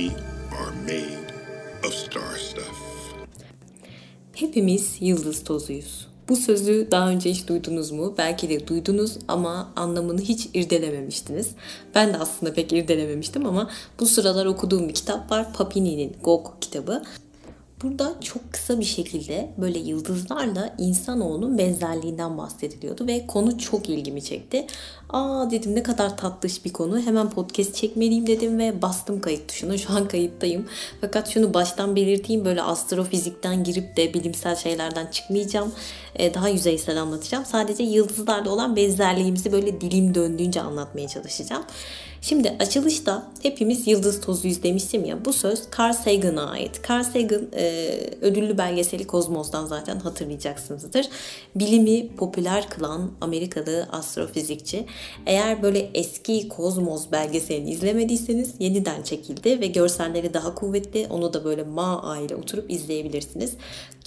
We are made of star stuff. Hepimiz yıldız tozuyuz. Bu sözü daha önce hiç duydunuz mu? Belki de duydunuz ama anlamını hiç irdelememiştiniz. Ben de aslında pek irdelememiştim ama bu sıralar okuduğum bir kitap var. Papini'nin Gog kitabı. Burada çok kısa bir şekilde böyle yıldızlarla insanoğlunun benzerliğinden bahsediliyordu ve konu çok ilgimi çekti. Dedim ne kadar tatlış bir konu. Hemen podcast çekmeliyim dedim ve bastım kayıt tuşuna. Şu an kayıttayım. Fakat şunu baştan belirteyim, böyle astrofizikten girip de bilimsel şeylerden çıkmayacağım. Daha yüzeysel anlatacağım. Sadece yıldızlarla olan benzerliğimizi böyle dilim döndüğünce anlatmaya çalışacağım. Şimdi açılışta hepimiz yıldız tozuyuz demiştim ya, bu söz Carl Sagan'a ait. Carl Sagan ödüllü belgeseli Kozmos'tan zaten hatırlayacaksınızdır. Bilimi popüler kılan Amerikalı astrofizikçi. Eğer böyle eski Kozmos belgeselini izlemediyseniz yeniden çekildi ve görselleri daha kuvvetli. Onu da böyle MAA ile oturup izleyebilirsiniz.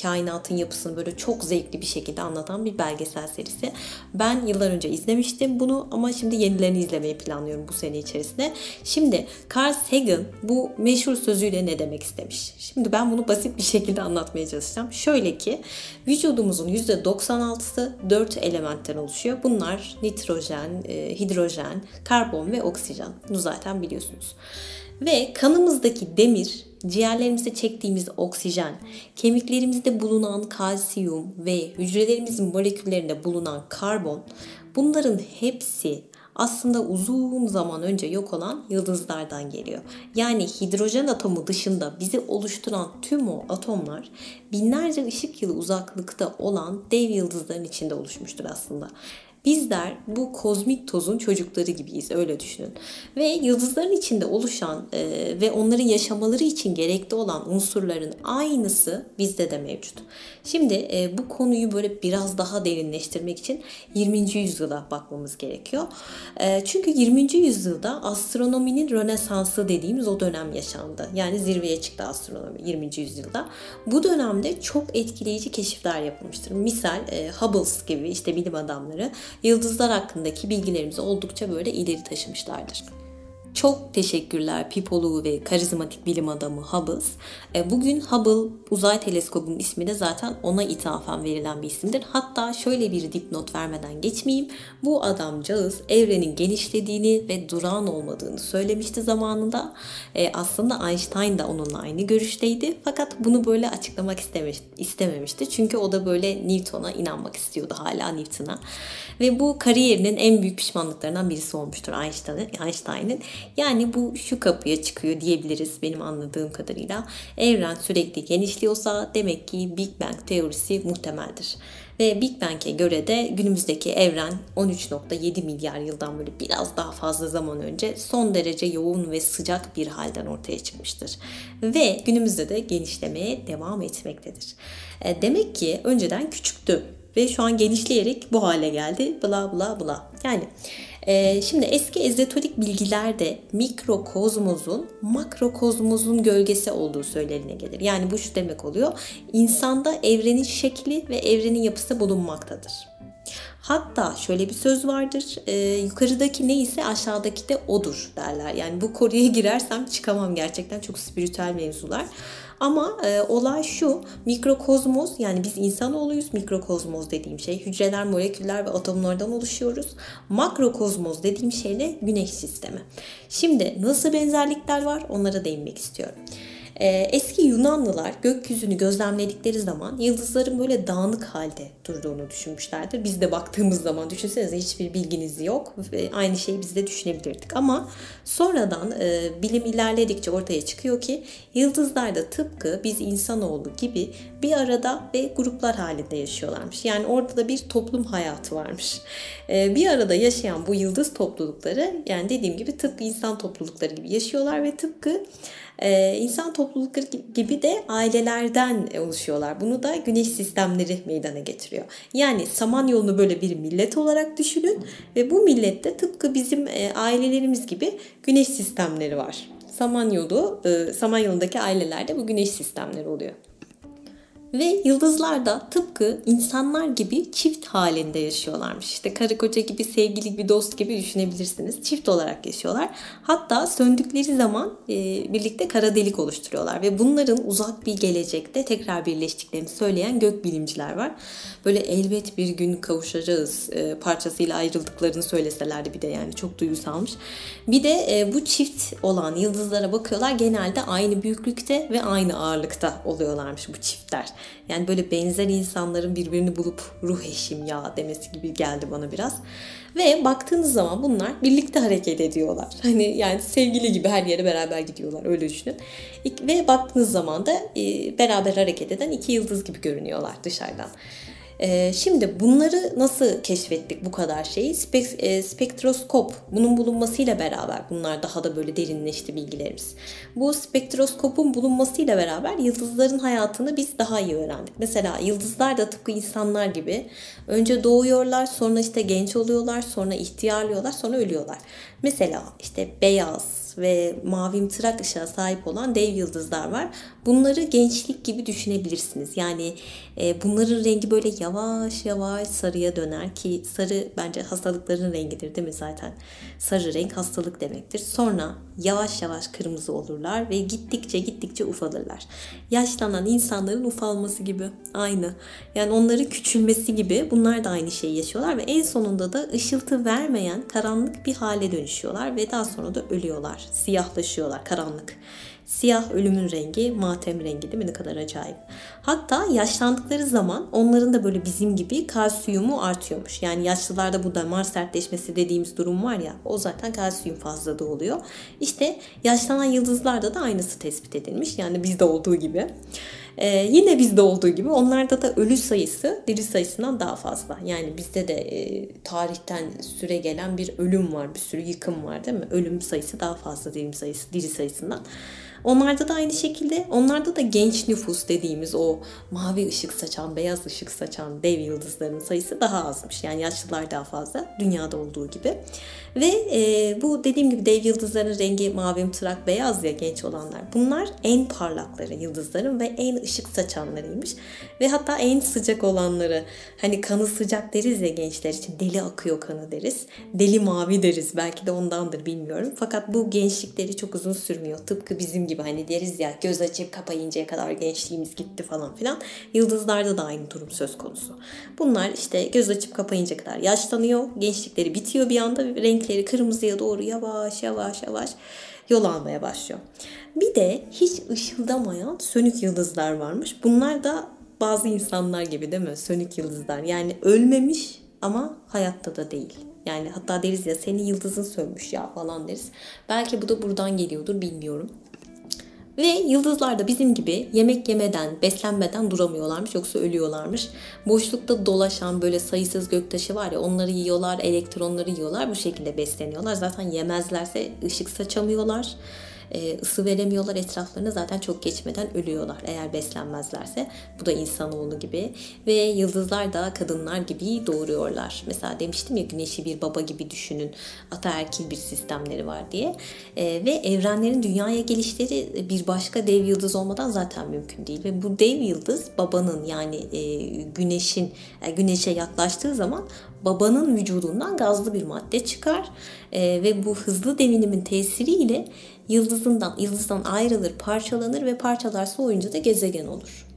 Kainatın yapısını böyle çok zevkli bir şekilde anlatan bir belgesel serisi. Ben yıllar önce izlemiştim bunu ama şimdi yenilerini izlemeyi planlıyorum bu sene içerisinde. Şimdi Carl Sagan bu meşhur sözüyle ne demek istemiş? Şimdi ben bunu basit bir şekilde anlatmaya çalışacağım. Şöyle ki, vücudumuzun %96'sı 4 elementten oluşuyor. Bunlar nitrojen, hidrojen, karbon ve oksijen. Bunu zaten biliyorsunuz. Ve kanımızdaki demir, ciğerlerimize çektiğimiz oksijen, kemiklerimizde bulunan kalsiyum ve hücrelerimizin moleküllerinde bulunan karbon, bunların hepsi aslında uzun zaman önce yok olan yıldızlardan geliyor. Yani hidrojen atomu dışında bizi oluşturan tüm o atomlar binlerce ışık yılı uzaklıkta olan dev yıldızların içinde oluşmuştur aslında. Bizler bu kozmik tozun çocukları gibiyiz, öyle düşünün. Ve yıldızların içinde oluşan ve onların yaşamaları için gerekli olan unsurların aynısı bizde de mevcut. Şimdi bu konuyu böyle biraz daha derinleştirmek için 20. yüzyıla bakmamız gerekiyor. Çünkü 20. yüzyılda astronominin Rönesansı dediğimiz o dönem yaşandı. Yani zirveye çıktı astronomi 20. yüzyılda. Bu dönemde çok etkileyici keşifler yapılmıştır. Misal Hubble gibi işte bilim adamları yıldızlar hakkındaki bilgilerimizi oldukça böyle ileri taşımışlardır. Çok teşekkürler Pipolu ve karizmatik bilim adamı Hubble. Bugün Hubble uzay teleskobunun ismi de zaten ona ithafen verilen bir isimdir. Hatta şöyle bir dipnot vermeden geçmeyeyim. Bu adamcağız evrenin genişlediğini ve durağan olmadığını söylemişti zamanında. Aslında Einstein da onunla aynı görüşteydi. Fakat bunu böyle açıklamak istememişti. Çünkü o da böyle Newton'a inanmak istiyordu, hala Newton'a. Ve bu kariyerinin en büyük pişmanlıklarından birisi olmuştur Einstein'ın. Yani bu şu kapıya çıkıyor diyebiliriz benim anladığım kadarıyla. Evren sürekli genişliyorsa demek ki Big Bang teorisi muhtemeldir. Ve Big Bang'e göre de günümüzdeki evren 13.7 milyar yıldan böyle biraz daha fazla zaman önce son derece yoğun ve sıcak bir halden ortaya çıkmıştır. Ve günümüzde de genişlemeye devam etmektedir. Demek ki önceden küçüktü ve şu an genişleyerek bu hale geldi. Bla bla bla. Yani... Şimdi eski ezoterik bilgilerde mikrokozmozun makrokozmozun gölgesi olduğu söylenene gelir. Yani bu şu demek oluyor. İnsanda evrenin şekli ve evrenin yapısı bulunmaktadır. Hatta şöyle bir söz vardır. Yukarıdaki neyse aşağıdaki de odur derler. Yani bu konuya girersem çıkamam, gerçekten çok spiritüel mevzular. Ama olay şu, mikrokozmos, yani biz insanoğluyuz, mikrokozmos dediğim şey hücreler, moleküller ve atomlardan oluşuyoruz. Makrokozmos dediğim şey de güneş sistemi. Şimdi nasıl benzerlikler var, onlara değinmek istiyorum. Eski Yunanlılar gökyüzünü gözlemledikleri zaman yıldızların böyle dağınık halde durduğunu düşünmüşlerdir. Biz de baktığımız zaman düşünsenize hiçbir bilginiz yok. Aynı şeyi biz de düşünebilirdik. Ama sonradan bilim ilerledikçe ortaya çıkıyor ki yıldızlar da tıpkı biz insanoğlu gibi bir arada ve gruplar halinde yaşıyorlarmış. Yani orada da bir toplum hayatı varmış. Bir arada yaşayan bu yıldız toplulukları, yani dediğim gibi tıpkı insan toplulukları gibi yaşıyorlar ve tıpkı insan toplulukları gibi de ailelerden oluşuyorlar. Bunu da güneş sistemleri meydana getiriyor. Yani Samanyolu'nu böyle bir millet olarak düşünün ve bu millette tıpkı bizim ailelerimiz gibi güneş sistemleri var. Samanyolu'ndaki ailelerde bu güneş sistemleri oluyor. Ve yıldızlar da tıpkı insanlar gibi çift halinde yaşıyorlarmış. İşte karı koca gibi, sevgili gibi, dost gibi düşünebilirsiniz. Çift olarak yaşıyorlar. Hatta söndükleri zaman birlikte kara delik oluşturuyorlar. Ve bunların uzak bir gelecekte tekrar birleştiklerini söyleyen gökbilimciler var. Böyle elbet bir gün kavuşacağız parçasıyla ayrıldıklarını söyleselerdi bir de, yani çok duygusalmış. Bir de bu çift olan yıldızlara bakıyorlar. Genelde aynı büyüklükte ve aynı ağırlıkta oluyorlarmış bu çiftler. Yani böyle benzer insanların birbirini bulup ruh eşim ya demesi gibi geldi bana biraz. Ve baktığınız zaman bunlar birlikte hareket ediyorlar. Hani yani sevgili gibi her yere beraber gidiyorlar, öyle düşünün. Ve baktığınız zaman da beraber hareket eden iki yıldız gibi görünüyorlar dışarıdan. Şimdi bunları nasıl keşfettik bu kadar şeyi? Spektroskop bunun bulunmasıyla beraber bunlar daha da böyle derinleşti bilgilerimiz. Bu spektroskopun bulunmasıyla beraber yıldızların hayatını biz daha iyi öğrendik. Mesela yıldızlar da tıpkı insanlar gibi önce doğuyorlar, sonra işte genç oluyorlar, sonra ihtiyarlıyorlar, sonra ölüyorlar. Mesela işte beyaz ve mavimtırak ışığa sahip olan dev yıldızlar var. Bunları gençlik gibi düşünebilirsiniz. Yani bunların rengi böyle yavaş yavaş sarıya döner ki sarı bence hastalıkların rengidir değil mi zaten? Sarı renk hastalık demektir. Sonra yavaş yavaş kırmızı olurlar ve gittikçe ufalırlar. Yaşlanan insanların ufalması gibi aynı. Yani onların küçülmesi gibi bunlar da aynı şeyi yaşıyorlar ve en sonunda da ışıltı vermeyen karanlık bir hale dönüşüyorlar ve daha sonra da ölüyorlar. Siyahlaşıyorlar, karanlık. Siyah ölümün rengi, matem rengi değil mi? Ne kadar acayip. Hatta yaşlandıkları zaman onların da böyle bizim gibi kalsiyumu artıyormuş. Yani yaşlılarda bu damar sertleşmesi dediğimiz durum var ya, o zaten kalsiyum fazla da oluyor. İşte yaşlanan yıldızlarda da aynısı tespit edilmiş. Yani bizde olduğu gibi. Yine bizde olduğu gibi onlarda da ölü sayısı diri sayısından daha fazla. Yani bizde de tarihten süre gelen bir ölüm var, bir sürü yıkım var değil mi? Ölüm sayısı daha fazla diri sayısından. Onlarda da aynı şekilde, onlarda da genç nüfus dediğimiz o mavi ışık saçan, beyaz ışık saçan dev yıldızların sayısı daha azmış. Yani yaşlılar daha fazla, dünyada olduğu gibi. Ve bu dediğim gibi dev yıldızların rengi mavimtırak beyaz ya, genç olanlar. Bunlar en parlakları yıldızların ve en ışık saçanlarıymış. Ve hatta en sıcak olanları, hani kanı sıcak deriz ya gençler için, deli akıyor kanı deriz. Deli mavi deriz, belki de ondandır bilmiyorum. Fakat bu gençlikleri çok uzun sürmüyor. Tıpkı bizim gibi hani deriz ya, göz açıp kapayıncaya kadar gençliğimiz gitti falan filan. Yıldızlarda da aynı durum söz konusu. Bunlar işte göz açıp kapayıncaya kadar yaşlanıyor. Gençlikleri bitiyor bir anda. Renkleri kırmızıya doğru yavaş yavaş yol almaya başlıyor. Bir de hiç ışıldamayan sönük yıldızlar varmış. Bunlar da bazı insanlar gibi değil mi? Sönük yıldızlar. Yani ölmemiş ama hayatta da değil. Yani hatta deriz ya, senin yıldızın sönmüş ya falan deriz. Belki bu da buradan geliyordur, bilmiyorum. Ve yıldızlar da bizim gibi yemek yemeden, beslenmeden duramıyorlarmış, yoksa ölüyorlarmış. Boşlukta dolaşan böyle sayısız göktaşı var ya, onları yiyorlar, elektronları yiyorlar, bu şekilde besleniyorlar. Zaten yemezlerse ışık saçamıyorlar, ısı veremiyorlar etraflarına, zaten çok geçmeden ölüyorlar eğer beslenmezlerse. Bu da insanoğlu gibi. Ve yıldızlar da kadınlar gibi doğuruyorlar. Mesela demiştim ya, güneşi bir baba gibi düşünün, ataerkil bir sistemleri var diye. Ve evrenlerin dünyaya gelişleri bir başka dev yıldız olmadan zaten mümkün değil. Ve bu dev yıldız babanın, yani güneşe yaklaştığı zaman babanın vücudundan gazlı bir madde çıkar ve bu hızlı devinimin tesiriyle yıldızdan ayrılır, parçalanır ve parçalar soğuyunca da gezegen olur.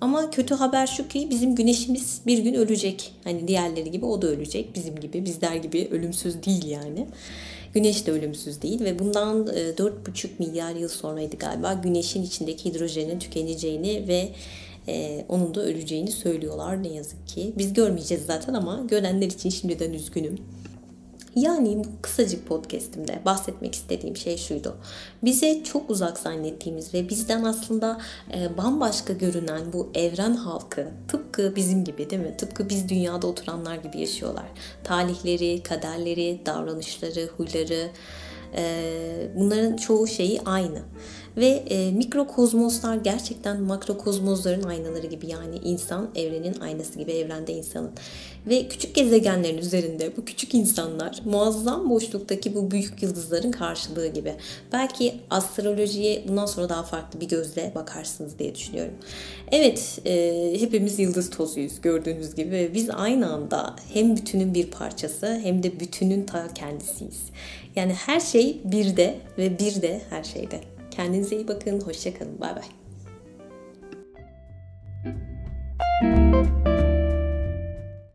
Ama kötü haber şu ki bizim güneşimiz bir gün ölecek. Hani diğerleri gibi o da ölecek. Bizim gibi, bizler gibi ölümsüz değil yani. Güneş de ölümsüz değil ve bundan 4,5 milyar yıl sonraydı galiba güneşin içindeki hidrojenin tükeneceğini ve onun da öleceğini söylüyorlar ne yazık ki. Biz görmeyeceğiz zaten ama görenler için şimdiden üzgünüm. Yani bu kısacık podcastimde bahsetmek istediğim şey şuydu. Bize çok uzak zannettiğimiz ve bizden aslında bambaşka görünen bu evren halkı tıpkı bizim gibi değil mi? Tıpkı biz dünyada oturanlar gibi yaşıyorlar. Talihleri, kaderleri, davranışları, huyları, bunların çoğu şeyi aynı. ve mikrokozmoslar gerçekten makrokozmosların aynaları gibi, yani insan evrenin aynası gibi, evrende insanın. Ve küçük gezegenlerin üzerinde bu küçük insanlar muazzam boşluktaki bu büyük yıldızların karşılığı gibi. Belki astrolojiye bundan sonra daha farklı bir gözle bakarsınız diye düşünüyorum. Evet, hepimiz yıldız tozuyuz gördüğünüz gibi. Biz aynı anda hem bütünün bir parçası hem de bütünün ta kendisiyiz. Yani her şey birde ve birde her şeyde. Kendinize iyi bakın, hoşça kalın, bay bay.